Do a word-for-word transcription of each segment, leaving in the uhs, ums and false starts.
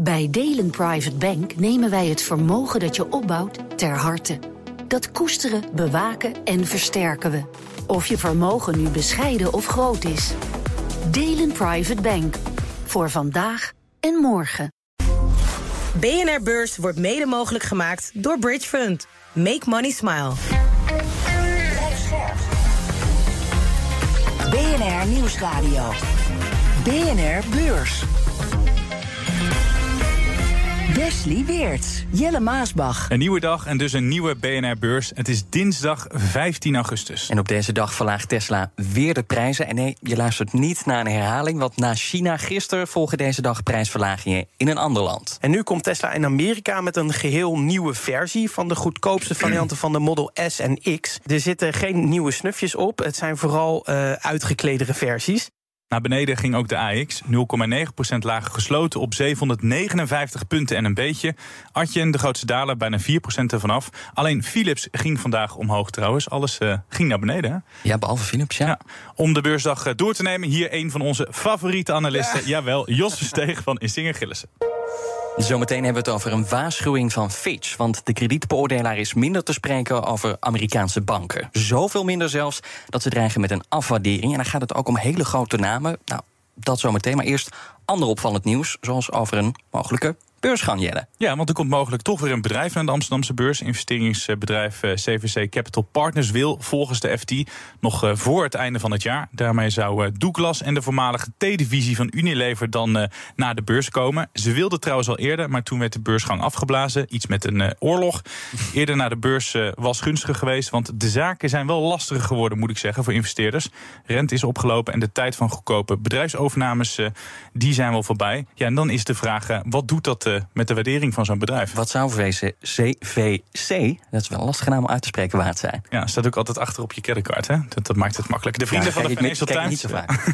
Bij Delen Private Bank nemen wij het vermogen dat je opbouwt ter harte. Dat koesteren, bewaken en versterken we. Of je vermogen nu bescheiden of groot is. Delen Private Bank. Voor vandaag en morgen. B N R Beurs wordt mede mogelijk gemaakt door Bridgefund. Make money smile. B N R Nieuwsradio. B N R Beurs. Deslie Weerts, Jelle Maasbach. Een nieuwe dag en dus een nieuwe B N R-beurs. Het is dinsdag vijftien augustus. En op deze dag verlaagt Tesla weer de prijzen. En nee, je luistert niet naar een herhaling, want na China gisteren volgen deze dag prijsverlagingen in een ander land. En nu komt Tesla in Amerika met een geheel nieuwe versie van de goedkoopste varianten van de Model S en X. Er zitten geen nieuwe snufjes op, het zijn vooral uh, uitgekledere versies. Naar beneden ging ook de A E X, nul komma negen procent lager gesloten op zevenhonderdnegenenvijftig punten en een beetje. Adyen, de grootste daler, bijna vier procent ervan af. Alleen Philips ging vandaag omhoog trouwens. Alles uh, ging naar beneden. Hè? Ja, behalve Philips, ja. ja. Om de beursdag door te nemen, hier een van onze favoriete analisten. Ja. Jawel, Jos Versteeg van Insinger Gillissen. Zometeen hebben we het over een waarschuwing van Fitch. Want de kredietbeoordelaar is minder te spreken over Amerikaanse banken. Zoveel minder zelfs dat ze dreigen met een afwaardering. En dan gaat het ook om hele grote namen. Nou, dat zometeen. Maar eerst ander opvallend nieuws, zoals over een mogelijke beursgang, Jelle. Ja, want er komt mogelijk toch weer een bedrijf naar de Amsterdamse beurs. Investeringsbedrijf C V C Capital Partners wil volgens de F T nog voor het einde van het jaar. Daarmee zou Douglas en de voormalige T-divisie van Unilever dan naar de beurs komen. Ze wilden trouwens al eerder, maar toen werd de beursgang afgeblazen. Iets met een oorlog. Eerder naar de beurs was gunstiger geweest, want de zaken zijn wel lastiger geworden, moet ik zeggen, voor investeerders. Rente is opgelopen en de tijd van goedkope bedrijfsovernames, die zijn wel voorbij. Ja, en dan is de vraag, wat doet dat met de waardering van zo'n bedrijf? Wat zou wezen C V C, dat is wel een lastige naam om uit te spreken, waard zijn? Ja, staat ook altijd achter op je creditcard, hè? Dat, dat maakt het makkelijk. De vrienden, ja, van de Financial met, Times,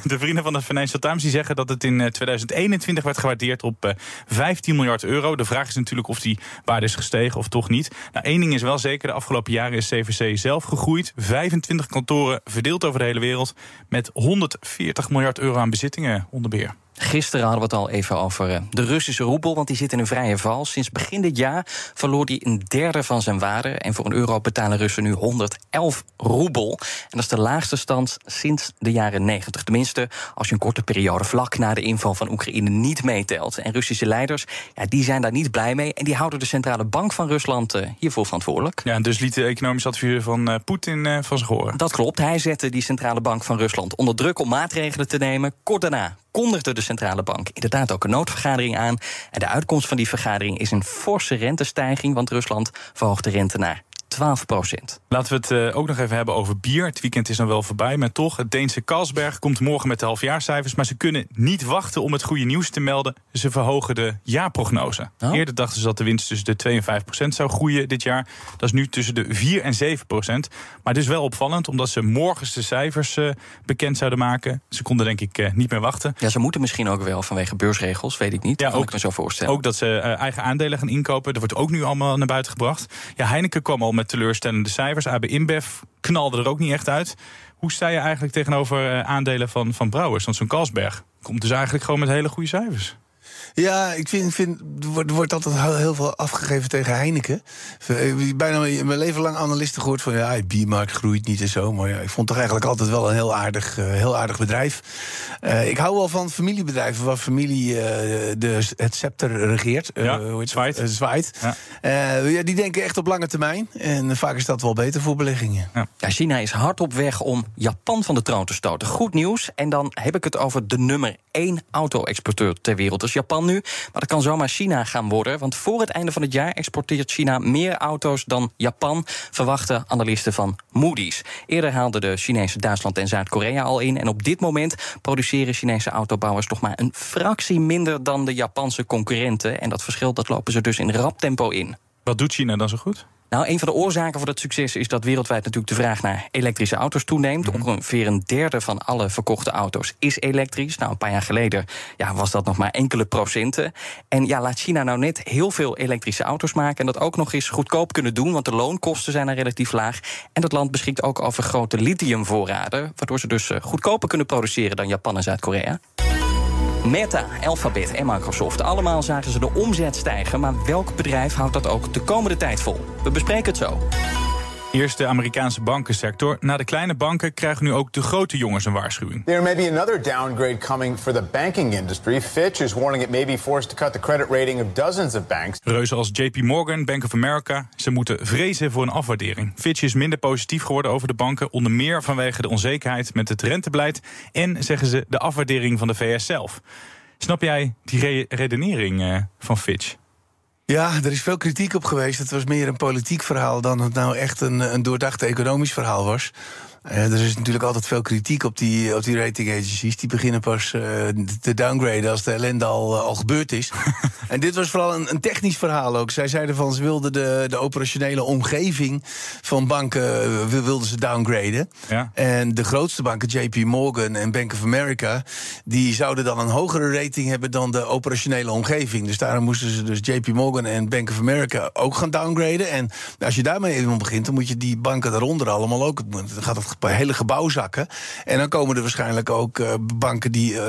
de vrienden van de Financial Times die zeggen dat het in tweeduizend eenentwintig werd gewaardeerd op vijftien miljard euro. De vraag is natuurlijk of die waarde is gestegen of toch niet. Nou, één ding is wel zeker, de afgelopen jaren is C V C zelf gegroeid. vijfentwintig kantoren verdeeld over de hele wereld met honderdveertig miljard euro aan bezittingen onder beheer. Gisteren hadden we het al even over de Russische roebel, want die zit in een vrije val. Sinds begin dit jaar verloor die een derde van zijn waarde. En voor een euro betalen Russen nu honderdelf roebel. En dat is de laagste stand sinds de jaren negentig. Tenminste, als je een korte periode vlak na de inval van Oekraïne niet meetelt. En Russische leiders, ja, die zijn daar niet blij mee. En die houden de Centrale Bank van Rusland hiervoor verantwoordelijk. Ja, dus liet de economisch adviseur van uh, Poetin uh, van zich horen. Dat klopt. Hij zette die Centrale Bank van Rusland onder druk om maatregelen te nemen. Kort daarna kondigde de Centrale Bank inderdaad ook een noodvergadering aan. En de uitkomst van die vergadering is een forse rentestijging, want Rusland verhoogt de rente naar twaalf procent. Laten we het ook nog even hebben over bier. Het weekend is dan wel voorbij, maar toch. Het Deense Carlsberg komt morgen met de halfjaarcijfers, maar ze kunnen niet wachten om het goede nieuws te melden. Ze verhogen de jaarprognose. Oh. Eerder dachten ze dat de winst tussen de twee en vijf procent zou groeien dit jaar. Dat is nu tussen de vier en zeven procent. Maar het is wel opvallend, omdat ze morgens de cijfers uh, bekend zouden maken. Ze konden denk ik uh, niet meer wachten. Ja, ze moeten misschien ook wel vanwege beursregels, weet ik niet. Ja, dat kan ook, ik me zo voorstellen. Ook dat ze uh, eigen aandelen gaan inkopen. Dat wordt ook nu allemaal naar buiten gebracht. Ja, Heineken kwam al met teleurstellende cijfers. A B InBev knalde er ook niet echt uit. Hoe sta je eigenlijk tegenover aandelen van, van brouwers? Want zo'n Carlsberg komt dus eigenlijk gewoon met hele goede cijfers. Ja, ik vind, vind er wordt altijd heel veel afgegeven tegen Heineken. Ik heb bijna mijn leven lang analisten gehoord van ja, de biermarkt groeit niet en zo. Maar ja, ik vond het eigenlijk altijd wel een heel aardig, heel aardig bedrijf. Uh, ik hou wel van familiebedrijven waar familie uh, de, het scepter regeert. Uh, ja, hoe zwaait. Uh, zwaait. Ja. Uh, ja, die denken echt op lange termijn. En vaak is dat wel beter voor beleggingen. Ja. Ja, China is hard op weg om Japan van de troon te stoten. Goed nieuws. En dan heb ik het over de nummer één auto-exporteur ter wereld. Dus Japan nu, maar dat kan zomaar China gaan worden. Want voor het einde van het jaar exporteert China meer auto's dan Japan, verwachten analisten van Moody's. Eerder haalden de Chinezen Duitsland en Zuid-Korea al in. En op dit moment produceren Chinese autobouwers nog maar een fractie minder dan de Japanse concurrenten. En dat verschil, dat lopen ze dus in rap tempo in. Wat doet China dan zo goed? Nou, een van de oorzaken voor dat succes is dat wereldwijd natuurlijk de vraag naar elektrische auto's toeneemt. Mm-hmm. Ongeveer een derde van alle verkochte auto's is elektrisch. Nou, een paar jaar geleden ja, was dat nog maar enkele procenten. En ja, laat China nou net heel veel elektrische auto's maken en dat ook nog eens goedkoop kunnen doen, want de loonkosten zijn er relatief laag. En dat land beschikt ook over grote lithiumvoorraden, waardoor ze dus goedkoper kunnen produceren dan Japan en Zuid-Korea. Meta, Alphabet en Microsoft. Allemaal zagen ze de omzet stijgen, maar welk bedrijf houdt dat ook de komende tijd vol? We bespreken het zo. Eerst de Amerikaanse bankensector. Na de kleine banken krijgen nu ook de grote jongens een waarschuwing. There may be another downgrade coming for the banking industry. Fitch is warning it may be forced to cut the credit rating of dozens of banks. Reuzen als J P Morgan, Bank of America, ze moeten vrezen voor een afwaardering. Fitch is minder positief geworden over de banken, onder meer vanwege de onzekerheid met het rentebeleid en, zeggen ze, de afwaardering van de V S zelf. Snap jij die re- redenering uh, van Fitch? Ja, er is veel kritiek op geweest. Het was meer een politiek verhaal dan het nou echt een, een doordacht economisch verhaal was. Uh, er is natuurlijk altijd veel kritiek op die, op die rating agencies. Die beginnen pas uh, te downgraden als de ellende al, uh, al gebeurd is. En dit was vooral een, een technisch verhaal ook. Zij zeiden van ze wilden de, de operationele omgeving van banken uh, wilden ze downgraden. Ja. En de grootste banken, J P Morgan en Bank of America, die zouden dan een hogere rating hebben dan de operationele omgeving. Dus daarom moesten ze dus J P Morgan en Bank of America ook gaan downgraden. En als je daarmee even begint, dan moet je die banken daaronder allemaal ook. Dan gaat het hele gebouw zakken. En dan komen er waarschijnlijk ook uh, banken die uh,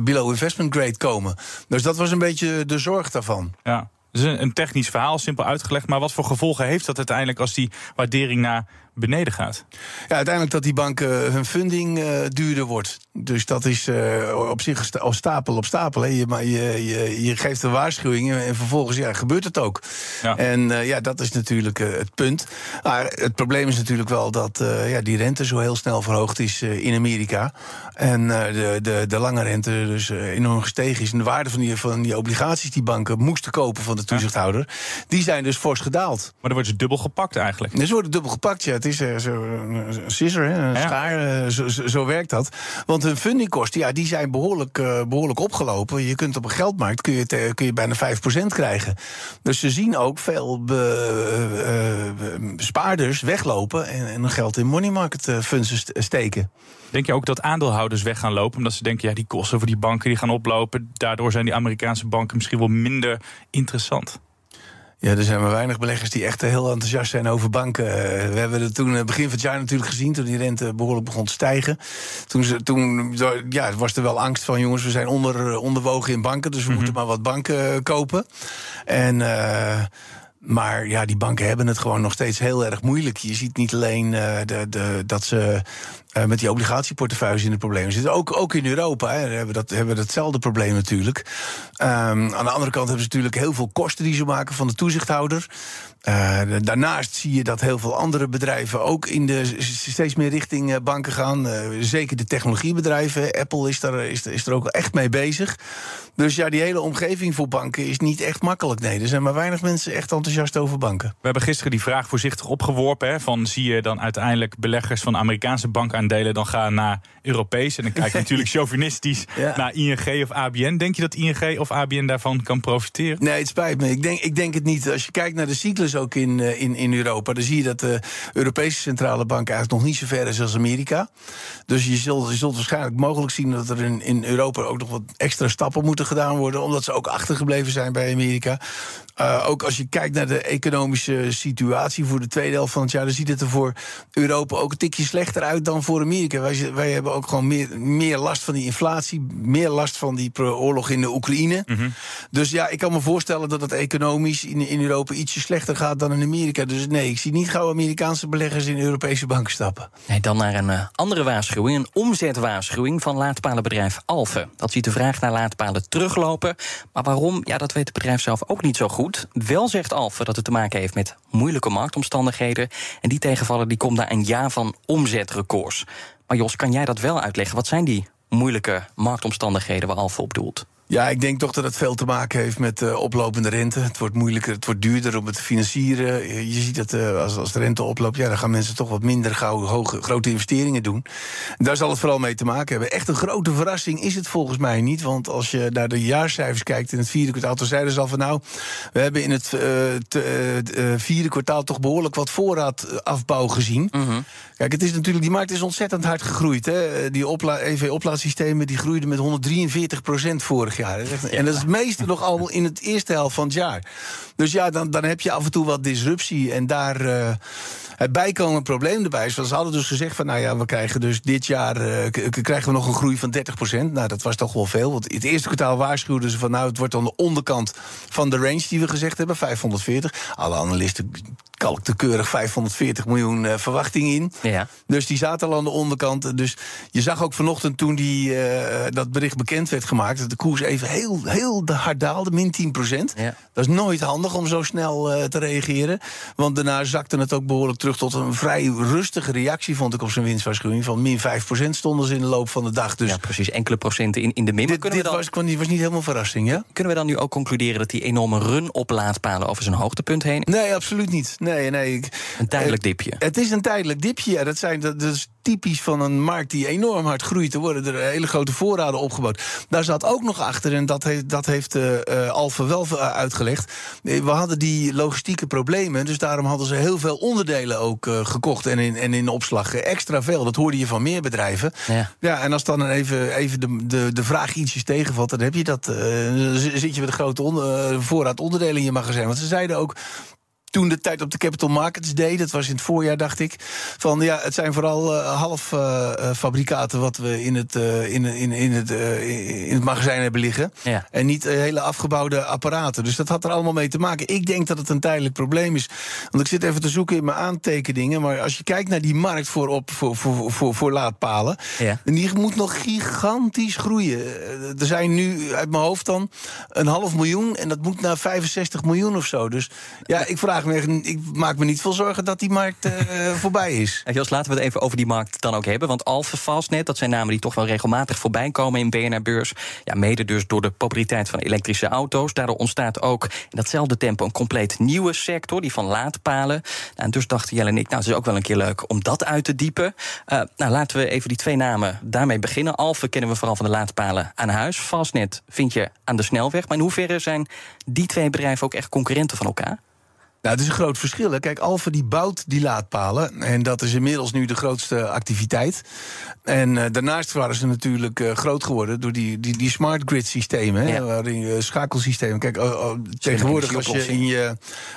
below investment grade komen. Dus dat was een beetje de zorg daarvan. Ja, dus een technisch verhaal, simpel uitgelegd. Maar wat voor gevolgen heeft dat uiteindelijk als die waardering naar beneden gaat? Ja, uiteindelijk dat die banken hun funding uh, duurder wordt. Dus dat is uh, op zich al stapel op stapel. Hè. Je, je, je, je geeft een waarschuwing en vervolgens ja, gebeurt het ook. Ja. En uh, ja, dat is natuurlijk uh, het punt. Maar het probleem is natuurlijk wel dat uh, ja, die rente zo heel snel verhoogd is uh, in Amerika. En uh, de, de, de lange rente dus uh, enorm gestegen is. En de waarde van die, van die obligaties die banken moesten kopen van de toezichthouder, ja, die zijn dus fors gedaald. Maar dan wordt ze dubbel gepakt eigenlijk. Dus ze worden dubbel gepakt, ja. Het is uh, zo, een scissor, hè, een ja. schaar, uh, zo, zo, zo werkt dat. Want hun fundingkosten, ja, die zijn behoorlijk, uh, behoorlijk opgelopen. Je kunt op een geldmarkt kun je te, kun je bijna vijf procent krijgen. Dus ze zien ook veel be, uh, uh, spaarders weglopen en, en hun geld in money market uh, funds steken. Denk je ook dat aandeelhouders weg gaan lopen? Omdat ze denken, ja, die kosten voor die banken die gaan oplopen. Daardoor zijn die Amerikaanse banken misschien wel minder interessant. Ja, er zijn maar weinig beleggers die echt heel enthousiast zijn over banken. Uh, we hebben het toen begin van het jaar natuurlijk gezien, toen die rente behoorlijk begon te stijgen. Toen, ze, toen ja, was er wel angst van, jongens, we zijn onder, onderwogen in banken, dus we mm-hmm. moeten maar wat banken kopen. En Uh, Maar ja, die banken hebben het gewoon nog steeds heel erg moeilijk. Je ziet niet alleen uh, de, de, dat ze uh, met die obligatieportefeuilles in de problemen zitten. Ook, ook in Europa hè, hebben dat, hebben datzelfde probleem natuurlijk. Um, aan de andere kant hebben ze natuurlijk heel veel kosten die ze maken van de toezichthouder. Uh, daarnaast zie je dat heel veel andere bedrijven ook in de, steeds meer richting banken gaan. Uh, zeker de technologiebedrijven. Apple is, daar, is, is er ook echt mee bezig. Dus ja, die hele omgeving voor banken is niet echt makkelijk. Nee, er zijn maar weinig mensen echt enthousiast over banken. We hebben gisteren die vraag voorzichtig opgeworpen. Hè, van zie je dan uiteindelijk beleggers van Amerikaanse bankaandelen dan gaan naar Europees? En dan kijk je natuurlijk chauvinistisch ja. naar I N G of A B N. Denk je dat I N G of A B N daarvan kan profiteren? Nee, het spijt me. Ik denk, ik denk het niet. Als je kijkt naar de cyclus ook in, in, in Europa. Dan zie je dat de Europese Centrale Bank eigenlijk nog niet zo ver is als Amerika. Dus je zult, je zult waarschijnlijk mogelijk zien dat er in, in Europa ook nog wat extra stappen moeten gedaan worden, omdat ze ook achtergebleven zijn bij Amerika. Uh, ook als je kijkt naar de economische situatie voor de tweede helft van het jaar, dan ziet het er voor Europa ook een tikje slechter uit dan voor Amerika. Wij, wij hebben ook gewoon meer, meer last van die inflatie, meer last van die oorlog in de Oekraïne. Mm-hmm. Dus ja, ik kan me voorstellen dat het economisch in, in Europa ietsje slechter gaat dan in Amerika. Dus nee, ik zie niet gauw Amerikaanse beleggers in Europese banken stappen. Nee, dan naar een andere waarschuwing, een omzetwaarschuwing van laadpalenbedrijf Alfen. Dat ziet de vraag naar laadpalen teruglopen. Maar waarom? Ja, dat weet het bedrijf zelf ook niet zo goed. Wel zegt Alfen dat het te maken heeft met moeilijke marktomstandigheden. En die tegenvaller die komt na een jaar van omzetrecords. Maar Jos, kan jij dat wel uitleggen? Wat zijn die moeilijke marktomstandigheden waar Alfen op doelt? Ja, ik denk toch dat het veel te maken heeft met uh, oplopende rente. Het wordt moeilijker, het wordt duurder om het te financieren. Je, je ziet dat uh, als, als de rente oploopt, ja, dan gaan mensen toch wat minder gauw hoge, grote investeringen doen. En daar zal het vooral mee te maken hebben. Echt een grote verrassing is het volgens mij niet. Want als je naar de jaarcijfers kijkt in het vierde kwartaal, toen zeiden ze al van nou, we hebben in het uh, te, uh, vierde kwartaal toch behoorlijk wat voorraadafbouw gezien. Mm-hmm. Kijk, het is natuurlijk, die markt is ontzettend hard gegroeid. Hè? Die opla- E V-oplaadsystemen die groeiden met honderddrieënveertig procent vorig jaar. jaar. Dat is echt... ja. En dat is het meeste nog allemaal in het eerste helft van het jaar. Dus ja, dan, dan heb je af en toe wat disruptie. En daar uh, het bijkomende probleem erbij is... ze hadden dus gezegd van, nou ja, we krijgen dus dit jaar... Uh, k- krijgen we nog een groei van dertig procent. Nou, dat was toch wel veel. Want in het eerste kwartaal waarschuwden ze van... nou, het wordt aan de onderkant van de range die we gezegd hebben, vijfhonderdveertig. Alle analisten... kalkte keurig vijfhonderdveertig miljoen uh, verwachting in. Ja. Dus die zaten al aan de onderkant. Dus je zag ook vanochtend toen die, uh, dat bericht bekend werd gemaakt... dat de koers even heel, heel hard daalde, min tien procent. Ja. Dat is nooit handig om zo snel uh, te reageren. Want daarna zakte het ook behoorlijk terug tot een vrij rustige reactie... vond ik op zijn winstwaarschuwing. Van min vijf procent stonden ze in de loop van de dag. Dus ja, precies. Enkele procenten in, in de min. Dit, dit we dan... was, was niet helemaal verrassing, ja? Kunnen we dan nu ook concluderen dat die enorme run op laadpalen... over zijn hoogtepunt heen? Nee, absoluut niet. Nee. Nee, nee, ik, een tijdelijk dipje. Het, het is een tijdelijk dipje, ja. Dat, zijn, dat, dat is typisch van een markt die enorm hard groeit. Er worden er hele grote voorraden opgebouwd. Daar zat ook nog achter, en dat heeft, dat heeft uh, Alfen wel uitgelegd... we hadden die logistieke problemen... dus daarom hadden ze heel veel onderdelen ook uh, gekocht en in, en in opslag. Extra veel, dat hoorde je van meer bedrijven. Ja, ja, en als dan even, even de, de, de vraag ietsjes tegenvalt... dan heb je dat, uh, zit je met een grote onder, uh, voorraad onderdelen in je magazijn. Want ze zeiden ook... toen de tijd op de Capital Markets Day, dat was in het voorjaar, dacht ik... van ja, het zijn vooral uh, half uh, fabrikaten wat we in het, uh, in, in, in, het, uh, in het magazijn hebben liggen. Ja. En niet uh, hele afgebouwde apparaten. Dus dat had er allemaal mee te maken. Ik denk dat het een tijdelijk probleem is. Want ik zit even te zoeken in mijn aantekeningen... maar als je kijkt naar die markt voor, op, voor, voor, voor, voor laadpalen... Ja. En die moet nog gigantisch groeien. Er zijn nu, uit mijn hoofd dan, een half miljoen... en dat moet naar vijfenzestig miljoen of zo. Dus ja, ik vraag... ik maak me niet veel zorgen dat die markt uh, voorbij is. Jos, laten we het even over die markt dan ook hebben. Want Alfen, Fastned, dat zijn namen die toch wel regelmatig voorbij komen in B N R Beurs. Ja, mede dus door de populariteit van elektrische auto's. Daardoor ontstaat ook in datzelfde tempo een compleet nieuwe sector, die van laadpalen. Nou, en dus dachten Jelle en ik, nou, het is ook wel een keer leuk om dat uit te diepen. Uh, nou, laten we even die twee namen daarmee beginnen. Alfen kennen we vooral van de laadpalen aan huis. Fastned vind je aan de snelweg. Maar in hoeverre zijn die twee bedrijven ook echt concurrenten van elkaar? Nou, het is een groot verschil. Hè. Kijk, Alfen die bouwt die laadpalen. En dat is inmiddels nu de grootste activiteit. En uh, daarnaast waren ze natuurlijk uh, groot geworden... door die, die, die smart grid systemen, hè, ja. waarin je schakelsystemen... Kijk, oh, oh, tegenwoordig als je in, je,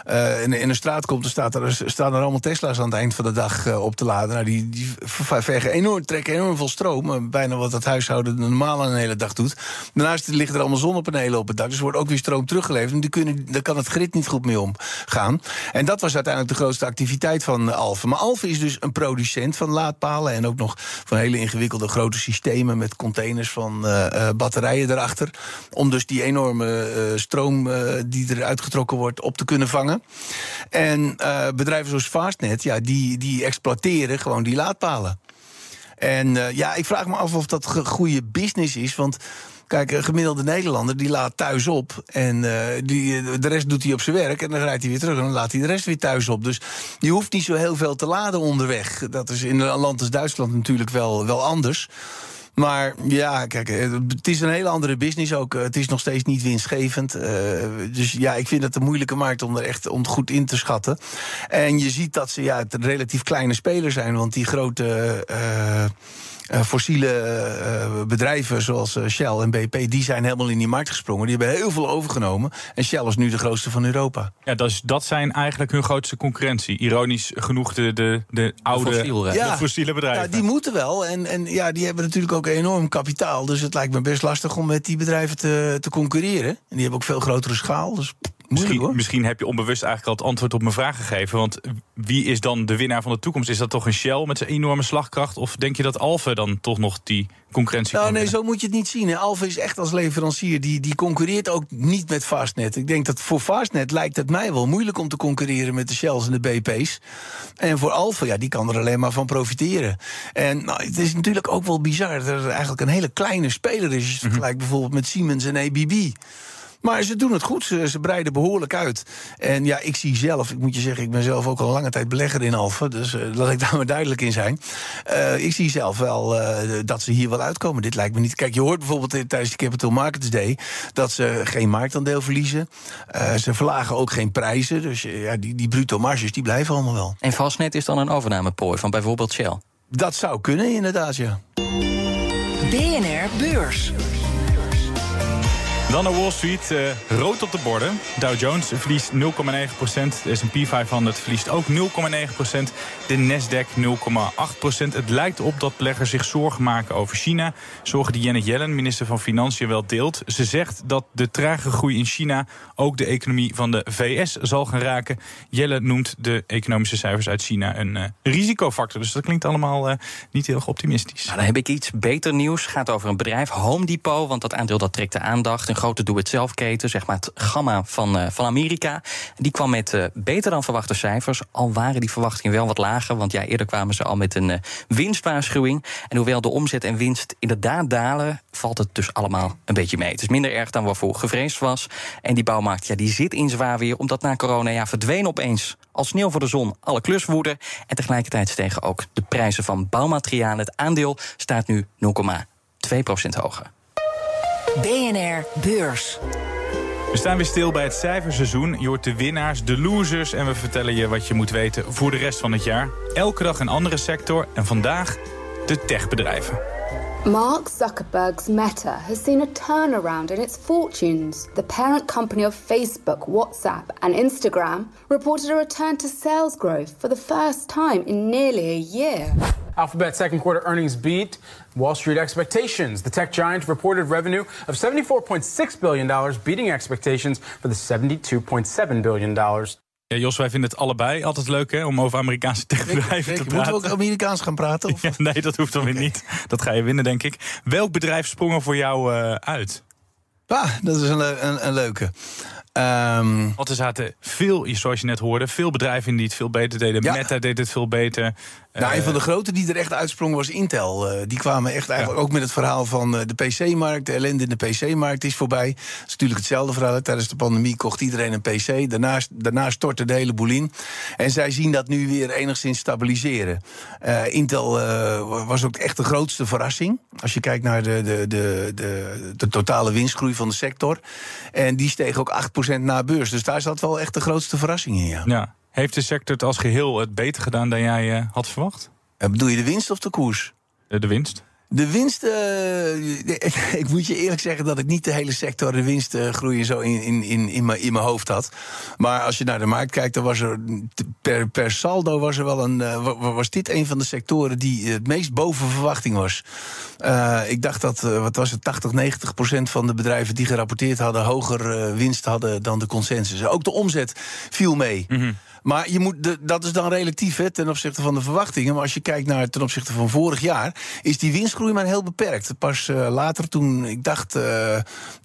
uh, in, in een straat komt... dan staat er, staan er allemaal Tesla's aan het eind van de dag uh, op te laden. Nou, die die vergen enorm, trekken enorm veel stroom. Bijna wat het huishouden normaal een hele dag doet. Daarnaast liggen er allemaal zonnepanelen op het dak. Dus er wordt ook weer stroom teruggeleverd. En die kunnen, daar kan het grid niet goed mee omgaan. En dat was uiteindelijk de grootste activiteit van Alfen. Maar Alfen is dus een producent van laadpalen... en ook nog van hele ingewikkelde grote systemen... met containers van uh, batterijen erachter... om dus die enorme uh, stroom uh, die eruit getrokken wordt... op te kunnen vangen. En uh, bedrijven zoals Fastned, ja, die, die exploiteren gewoon die laadpalen. En uh, ja, ik vraag me af of dat ge- goede business is... want kijk, een gemiddelde Nederlander die laat thuis op. En uh, die, de rest doet hij op zijn werk. En dan rijdt hij weer terug en dan laat hij de rest weer thuis op. Dus je hoeft niet zo heel veel te laden onderweg. Dat is in een land als Duitsland natuurlijk wel, wel anders. Maar ja, kijk, het is een hele andere business ook. Het is nog steeds niet winstgevend. Uh, dus ja, ik vind het een moeilijke markt om er echt om goed in te schatten. En je ziet dat ze ja, het een relatief kleine speler zijn. Want die grote... Uh, Uh, fossiele uh, bedrijven zoals uh, Shell en B P... die zijn helemaal in die markt gesprongen. Die hebben heel veel overgenomen. En Shell is nu de grootste van Europa. Ja, dat, is, dat zijn eigenlijk hun grootste concurrentie. Ironisch genoeg de, de, de oude de fossiel, ja, de fossiele bedrijven. Ja, die moeten wel. En, en ja, die hebben natuurlijk ook enorm kapitaal. Dus het lijkt me best lastig om met die bedrijven te, te concurreren. En die hebben ook veel grotere schaal. Dus... Misschien, misschien heb je onbewust eigenlijk al het antwoord op mijn vraag gegeven. Want wie is dan de winnaar van de toekomst? Is dat toch een Shell met zijn enorme slagkracht? Of denk je dat Alfen dan toch nog die concurrentie nou, kan nee, winnen? Zo moet je het niet zien. Alfen is echt als leverancier. Die, die concurreert ook niet met Fastned. Ik denk dat voor Fastned lijkt het mij wel moeilijk om te concurreren... met de Shells en de B P's. En voor Alfen, ja, die kan er alleen maar van profiteren. En nou, het is natuurlijk ook wel bizar dat er eigenlijk een hele kleine speler is. Mm-hmm. Gelijk bijvoorbeeld met Siemens en A B B. Maar ze doen het goed, ze, ze breiden behoorlijk uit. En ja, ik zie zelf, ik moet je zeggen... ik ben zelf ook al lange tijd belegger in Alfen... dus uh, laat ik daar maar duidelijk in zijn. Uh, ik zie zelf wel uh, dat ze hier wel uitkomen. Dit lijkt me niet... Kijk, je hoort bijvoorbeeld tijdens de Capital Markets Day... dat ze geen marktaandeel verliezen. Uh, ze verlagen ook geen prijzen. Dus uh, ja, die, die bruto marges, die blijven allemaal wel. En Fastned is dan een overnameprooi van bijvoorbeeld Shell? Dat zou kunnen, inderdaad, ja. B N R Beurs. Dan naar Wall Street, uh, rood op de borden. Dow Jones verliest nul komma negen procent. De S en P vijfhonderd verliest ook nul komma negen procent. De Nasdaq nul komma acht procent. Het lijkt op dat beleggers zich zorgen maken over China. Zorgen die Janet Yellen, minister van Financiën, wel deelt. Ze zegt dat de trage groei in China ook de economie van de V S zal gaan raken. Yellen noemt de economische cijfers uit China een uh, risicofactor. Dus dat klinkt allemaal uh, niet heel optimistisch. Nou, dan heb ik iets beter nieuws. Het gaat over een bedrijf, Home Depot, want dat aandeel dat trekt de aandacht. Een grote doe-it-zelf-keten, zeg maar het gamma van, uh, van Amerika. Die kwam met uh, beter dan verwachte cijfers. Al waren die verwachtingen wel wat lager, want ja, eerder kwamen ze al met een uh, winstwaarschuwing. En hoewel de omzet en winst inderdaad dalen, valt het dus allemaal een beetje mee. Het is minder erg dan waarvoor gevreesd was. En die bouwmarkt, ja, die zit in zwaar weer, omdat na corona ja, verdween opeens als sneeuw voor de zon alle kluswoede. En tegelijkertijd stegen ook de prijzen van bouwmaterialen. Het aandeel staat nu nul komma twee procent hoger. B N R Beurs. We staan weer stil bij het cijferseizoen. Je hoort de winnaars, de losers en we vertellen je wat je moet weten voor de rest van het jaar. Elke dag een andere sector en vandaag de techbedrijven. Mark Zuckerberg's Meta has seen a turnaround in its fortunes. The parent company of Facebook, WhatsApp and Instagram reported a return to sales growth for the first time in nearly a year. Alphabet's second quarter earnings beat Wall Street expectations. The tech giant reported revenue of zevenenveertig komma zes biljoen dollar, beating expectations for the zevenentwintig komma zeven biljoen dollar. Ja, Jos, wij vinden het allebei altijd leuk hè, om over Amerikaanse techbedrijven te praten. Moeten we ook Amerikaans gaan praten? Of? Ja, nee, dat hoeft dan okay. weer niet. Dat ga je winnen, denk ik. Welk bedrijf sprong er voor jou uh, uit? Ah, dat is een, een, een leuke. Um, Want er zaten veel, zoals je net hoorde, veel bedrijven die het veel beter deden. Ja. Meta deed het veel beter. Nou, een van de grote die er echt uitsprong was Intel. Uh, die kwamen echt eigenlijk ja. ook met het verhaal van uh, de P C-markt. De ellende in de P C-markt is voorbij. Dat is natuurlijk hetzelfde verhaal. Tijdens de pandemie kocht iedereen een P C. Daarna, daarna stortte de hele boel in. En zij zien dat nu weer enigszins stabiliseren. Uh, Intel uh, was ook echt de grootste verrassing. Als je kijkt naar de, de, de, de, de totale winstgroei van de sector. En die steeg ook acht procent na beurs. Dus daar zat wel echt de grootste verrassing in. Ja. ja. Heeft de sector het als geheel het beter gedaan dan jij uh, had verwacht? Uh, bedoel je de winst of de koers? De, de winst. De winst, uh, ik moet je eerlijk zeggen dat ik niet de hele sector de winstgroei zo in, in, in, in mijn hoofd had. Maar als je naar de markt kijkt, dan was er per, per saldo was er wel een, uh, was dit een van de sectoren die het meest boven verwachting was. Uh, ik dacht dat, uh, wat was het, tachtig, negentig procent van de bedrijven die gerapporteerd hadden hoger uh, winst hadden dan de consensus. Ook de omzet viel mee. Mm-hmm. Maar je moet de, dat is dan relatief hè, ten opzichte van de verwachtingen. Maar als je kijkt naar ten opzichte van vorig jaar, is die winstgroei maar heel beperkt. Pas uh, later, toen ik dacht uh,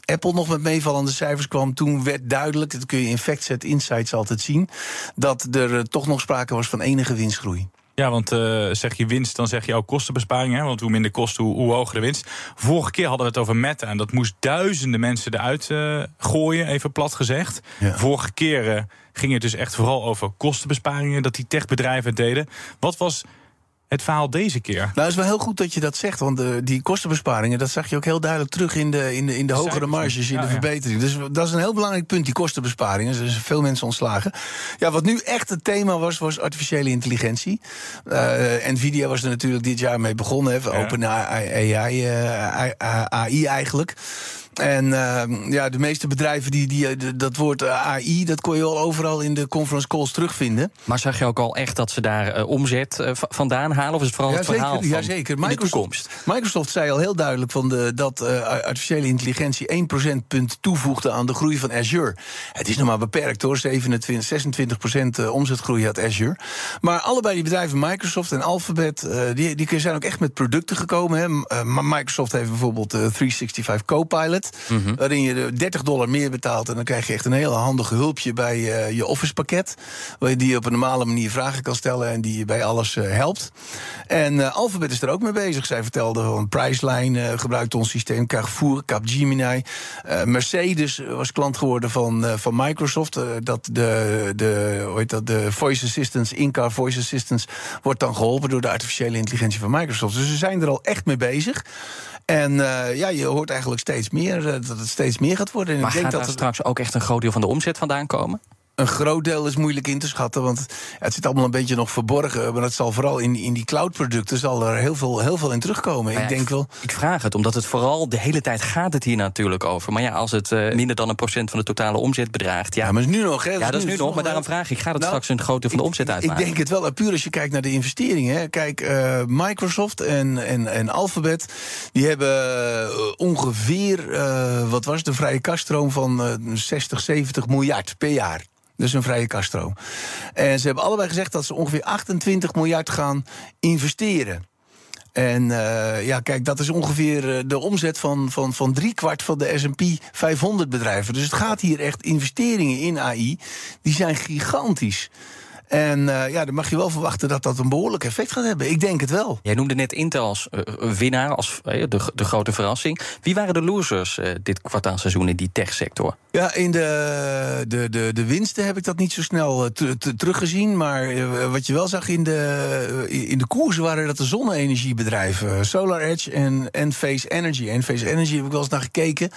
Apple nog met meevallende cijfers kwam, toen werd duidelijk, dat kun je in Factset Insights altijd zien, dat er uh, toch nog sprake was van enige winstgroei. Ja, want uh, zeg je winst, dan zeg je ook kostenbesparing. Hè? Want hoe minder kosten, hoe, hoe hoger de winst. Vorige keer hadden we het over Meta. En dat moest duizenden mensen eruit uh, gooien, even plat gezegd. Ja. Vorige keer uh, ging het dus echt vooral over kostenbesparingen. Dat die techbedrijven deden. Wat was het verhaal deze keer? Nou, het is wel heel goed dat je dat zegt. Want de, die kostenbesparingen, dat zag je ook heel duidelijk terug in de, in de, in de hogere marges, in ja, de verbetering. Ja. Dus dat is een heel belangrijk punt, die kostenbesparingen. Er zijn veel mensen ontslagen. Ja, wat nu echt het thema was, was artificiële intelligentie. Uh, Nvidia was er natuurlijk dit jaar mee begonnen. He, ja. Open A I, A I, A I eigenlijk. En uh, ja, de meeste bedrijven, die, die, dat woord A I, dat kon je al overal in de conference calls terugvinden. Maar zag je ook al echt dat ze daar uh, omzet uh, v- vandaan halen? Of is het vooral ja, het verhaal zeker, van ja, zeker. Microsoft, de toekomst? Microsoft zei al heel duidelijk van de, dat uh, artificiële intelligentie één procentpunt toevoegde aan de groei van Azure. Het is nog maar beperkt hoor, zevenentwintig, zesentwintig procent omzetgroei had Azure. Maar allebei die bedrijven, Microsoft en Alphabet, uh, die, die zijn ook echt met producten gekomen. Hè. Uh, Microsoft heeft bijvoorbeeld uh, driehonderdvijfenzeventig Copilot. Mm-hmm. Waarin je dertig dollar meer betaalt en dan krijg je echt een hele handige hulpje bij uh, je Office pakket. Die je op een normale manier vragen kan stellen en die je bij alles uh, helpt. En uh, Alphabet is er ook mee bezig. Zij vertelde van Priceline uh, gebruikt ons systeem, Carrefour, Capgemini. Uh, Mercedes was klant geworden van, uh, van Microsoft. Uh, dat de, de, hoe heet dat, de voice assistance, in-car voice assistance wordt dan geholpen door de artificiële intelligentie van Microsoft. Dus ze zijn er al echt mee bezig. En uh, ja, je hoort eigenlijk steeds meer, uh, dat het steeds meer gaat worden. En maar ik denk gaat dat er straks ook echt een groot deel van de omzet vandaan komen? een groot deel is moeilijk in te schatten, want het zit allemaal een beetje nog verborgen. Maar dat zal vooral in, in die cloud-producten zal er heel veel, heel veel in terugkomen. Ja, ik denk wel. Ik vraag het, omdat het vooral de hele tijd gaat het hier natuurlijk over. Maar ja, als het uh, minder dan een procent van de totale omzet bedraagt... Ja, ja maar is nu nog. Hè, ja, dat is nu, is nu nog, maar daarom vraag ik, gaat het nou, straks een grote van de omzet uitmaken? Ik denk het wel, en puur als je kijkt naar de investeringen. Hè. Kijk, uh, Microsoft en, en, en Alphabet, die hebben ongeveer, uh, wat was de vrije kaststroom van uh, zestig, zeventig miljard per jaar. Dus een vrije kaststroom. En ze hebben allebei gezegd dat ze ongeveer achtentwintig miljard gaan investeren. En uh, ja, kijk, dat is ongeveer de omzet van, van, van driekwart van de S en P vijfhonderd bedrijven. Dus het gaat hier echt investeringen in A I, die zijn gigantisch. En uh, ja, dan mag je wel verwachten dat dat een behoorlijk effect gaat hebben. Ik denk het wel. Jij noemde net Intel als uh, winnaar, als uh, de, de grote verrassing. Wie waren de losers uh, dit kwartaalseizoen in die techsector? Ja, in de, de, de, de winsten heb ik dat niet zo snel uh, te, te, teruggezien. Maar uh, wat je wel zag in de, uh, in de koersen waren dat de zonne-energiebedrijven. Uh, Solar Edge en Enphase Energy. Enphase Energy heb ik wel eens naar gekeken. Dat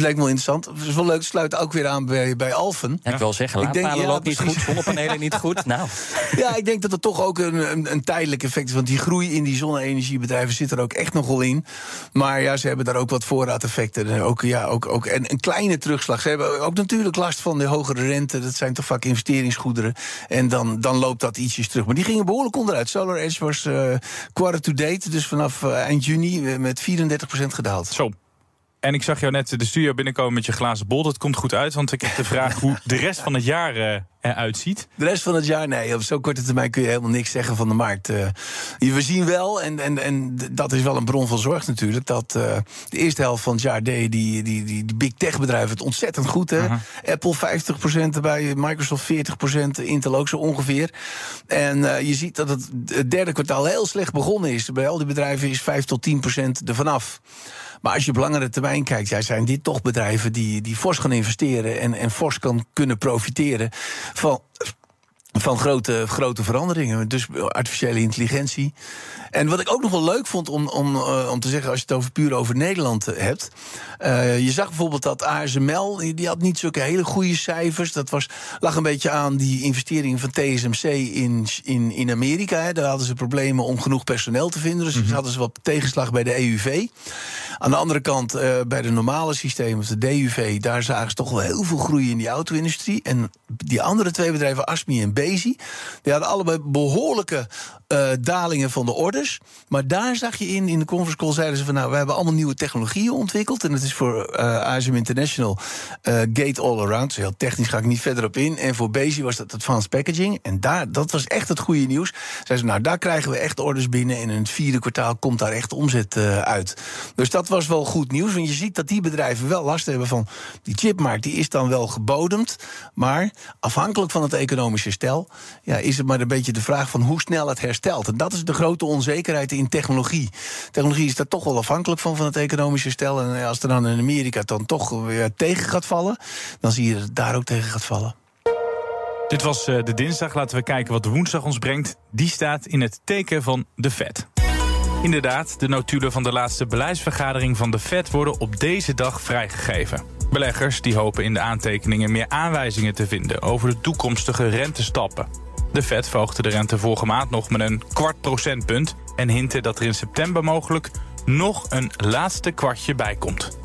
leek me wel interessant. Het is wel leuk, het sluit ook weer aan bij, bij Alfen. Ja, ik wil zeggen, laadpalen ja, loopt niet goed, zonnepanelen niet goed. Nou. Ja, ik denk dat het toch ook een, een, een tijdelijk effect is. Want die groei in die zonne-energiebedrijven zit er ook echt nogal in. Maar ja, ze hebben daar ook wat voorraadeffecten. En ook, ja, ook, ook en een kleine terugslag. Ze hebben ook natuurlijk last van de hogere rente. Dat zijn toch vaak investeringsgoederen. En dan, dan loopt dat ietsjes terug. Maar die gingen behoorlijk onderuit. Solar Edge was uh, quarter to date. Dus vanaf uh, eind juni met vierendertig procent gedaald. Zo. En ik zag jou net de studio binnenkomen met je glazen bol. Dat komt goed uit, want ik heb de vraag hoe de rest van het jaar uh, eruit ziet. De rest van het jaar? Nee, op zo'n korte termijn kun je helemaal niks zeggen van de markt. Uh, we zien wel, en, en, en dat is wel een bron van zorg natuurlijk, dat uh, de eerste helft van het jaar deden die, die, die, die big tech bedrijven het ontzettend goed. Hè? Uh-huh. Apple vijftig procent erbij, Microsoft veertig procent, Intel ook zo ongeveer. En uh, je ziet dat het, het derde kwartaal heel slecht begonnen is. Bij al die bedrijven is vijf tot tien procent ervan af. Maar als je op langere termijn kijkt, ja, zijn dit toch bedrijven die, die fors gaan investeren en, en fors kan, kunnen profiteren van, van grote, grote veranderingen. Dus artificiële intelligentie. En wat ik ook nog wel leuk vond om, om, uh, om te zeggen, als je het over puur over Nederland hebt. Uh, je zag bijvoorbeeld dat A S M L, die had niet zulke hele goede cijfers. Dat was, lag een beetje aan die investering van T S M C in, in, in Amerika. Hè. Daar hadden ze problemen om genoeg personeel te vinden. Dus mm-hmm. hadden ze wat tegenslag bij de E U V. Aan de andere kant, uh, bij de normale systemen, de D U V, daar zagen ze toch wel heel veel groei in die auto-industrie. En die andere twee bedrijven, A S M I en Bezi, die hadden allebei behoorlijke uh, dalingen van de orde. Maar daar zag je in, in de conference call zeiden ze van nou, we hebben allemaal nieuwe technologieën ontwikkeld. En dat is voor uh, A S M International uh, Gate All Around. Dus heel technisch ga ik niet verder op in. En voor Bezi was dat advanced packaging. En daar, dat was echt het goede nieuws. Zeiden ze nou, daar krijgen we echt orders binnen. En in het vierde kwartaal komt daar echt omzet uh, uit. Dus dat was wel goed nieuws. Want je ziet dat die bedrijven wel last hebben van die chipmarkt. Die is dan wel gebodemd. Maar afhankelijk van het economisch herstel, ja, is het maar een beetje de vraag van hoe snel het herstelt. En dat is de grote onzekerheid. Zekerheid in technologie. Technologie is daar toch wel afhankelijk van, van het economische herstel. En als er dan in Amerika dan toch weer tegen gaat vallen, dan zie je dat het daar ook tegen gaat vallen. Dit was de dinsdag. Laten we kijken wat de woensdag ons brengt. Die staat in het teken van de Fed. Inderdaad, de notulen van de laatste beleidsvergadering van de Fed worden op deze dag vrijgegeven. Beleggers die hopen in de aantekeningen meer aanwijzingen te vinden over de toekomstige rentestappen. De Fed verhoogde de rente vorige maand nog met een kwart procentpunt en hintte dat er in september mogelijk nog een laatste kwartje bij komt.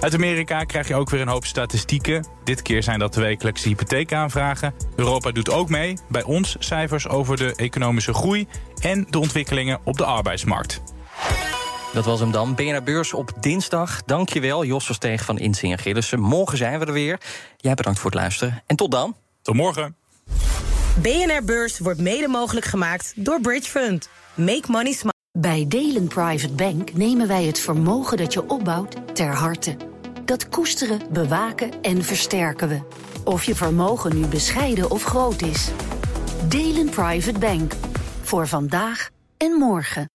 Uit Amerika krijg je ook weer een hoop statistieken. Dit keer zijn dat de wekelijkse hypotheekaanvragen. Europa doet ook mee. Bij ons cijfers over de economische groei en de ontwikkelingen op de arbeidsmarkt. Dat was hem dan. B N R Beurs op dinsdag. Dankjewel, Jos Versteeg van Insinger Gillissen. Morgen zijn we er weer. Jij bedankt voor het luisteren. En tot dan. Tot morgen. B N R Beurs wordt mede mogelijk gemaakt door Bridgefund. Make money smart. Bij Delen Private Bank nemen wij het vermogen dat je opbouwt ter harte. Dat koesteren, bewaken en versterken we. Of je vermogen nu bescheiden of groot is. Delen Private Bank. Voor vandaag en morgen.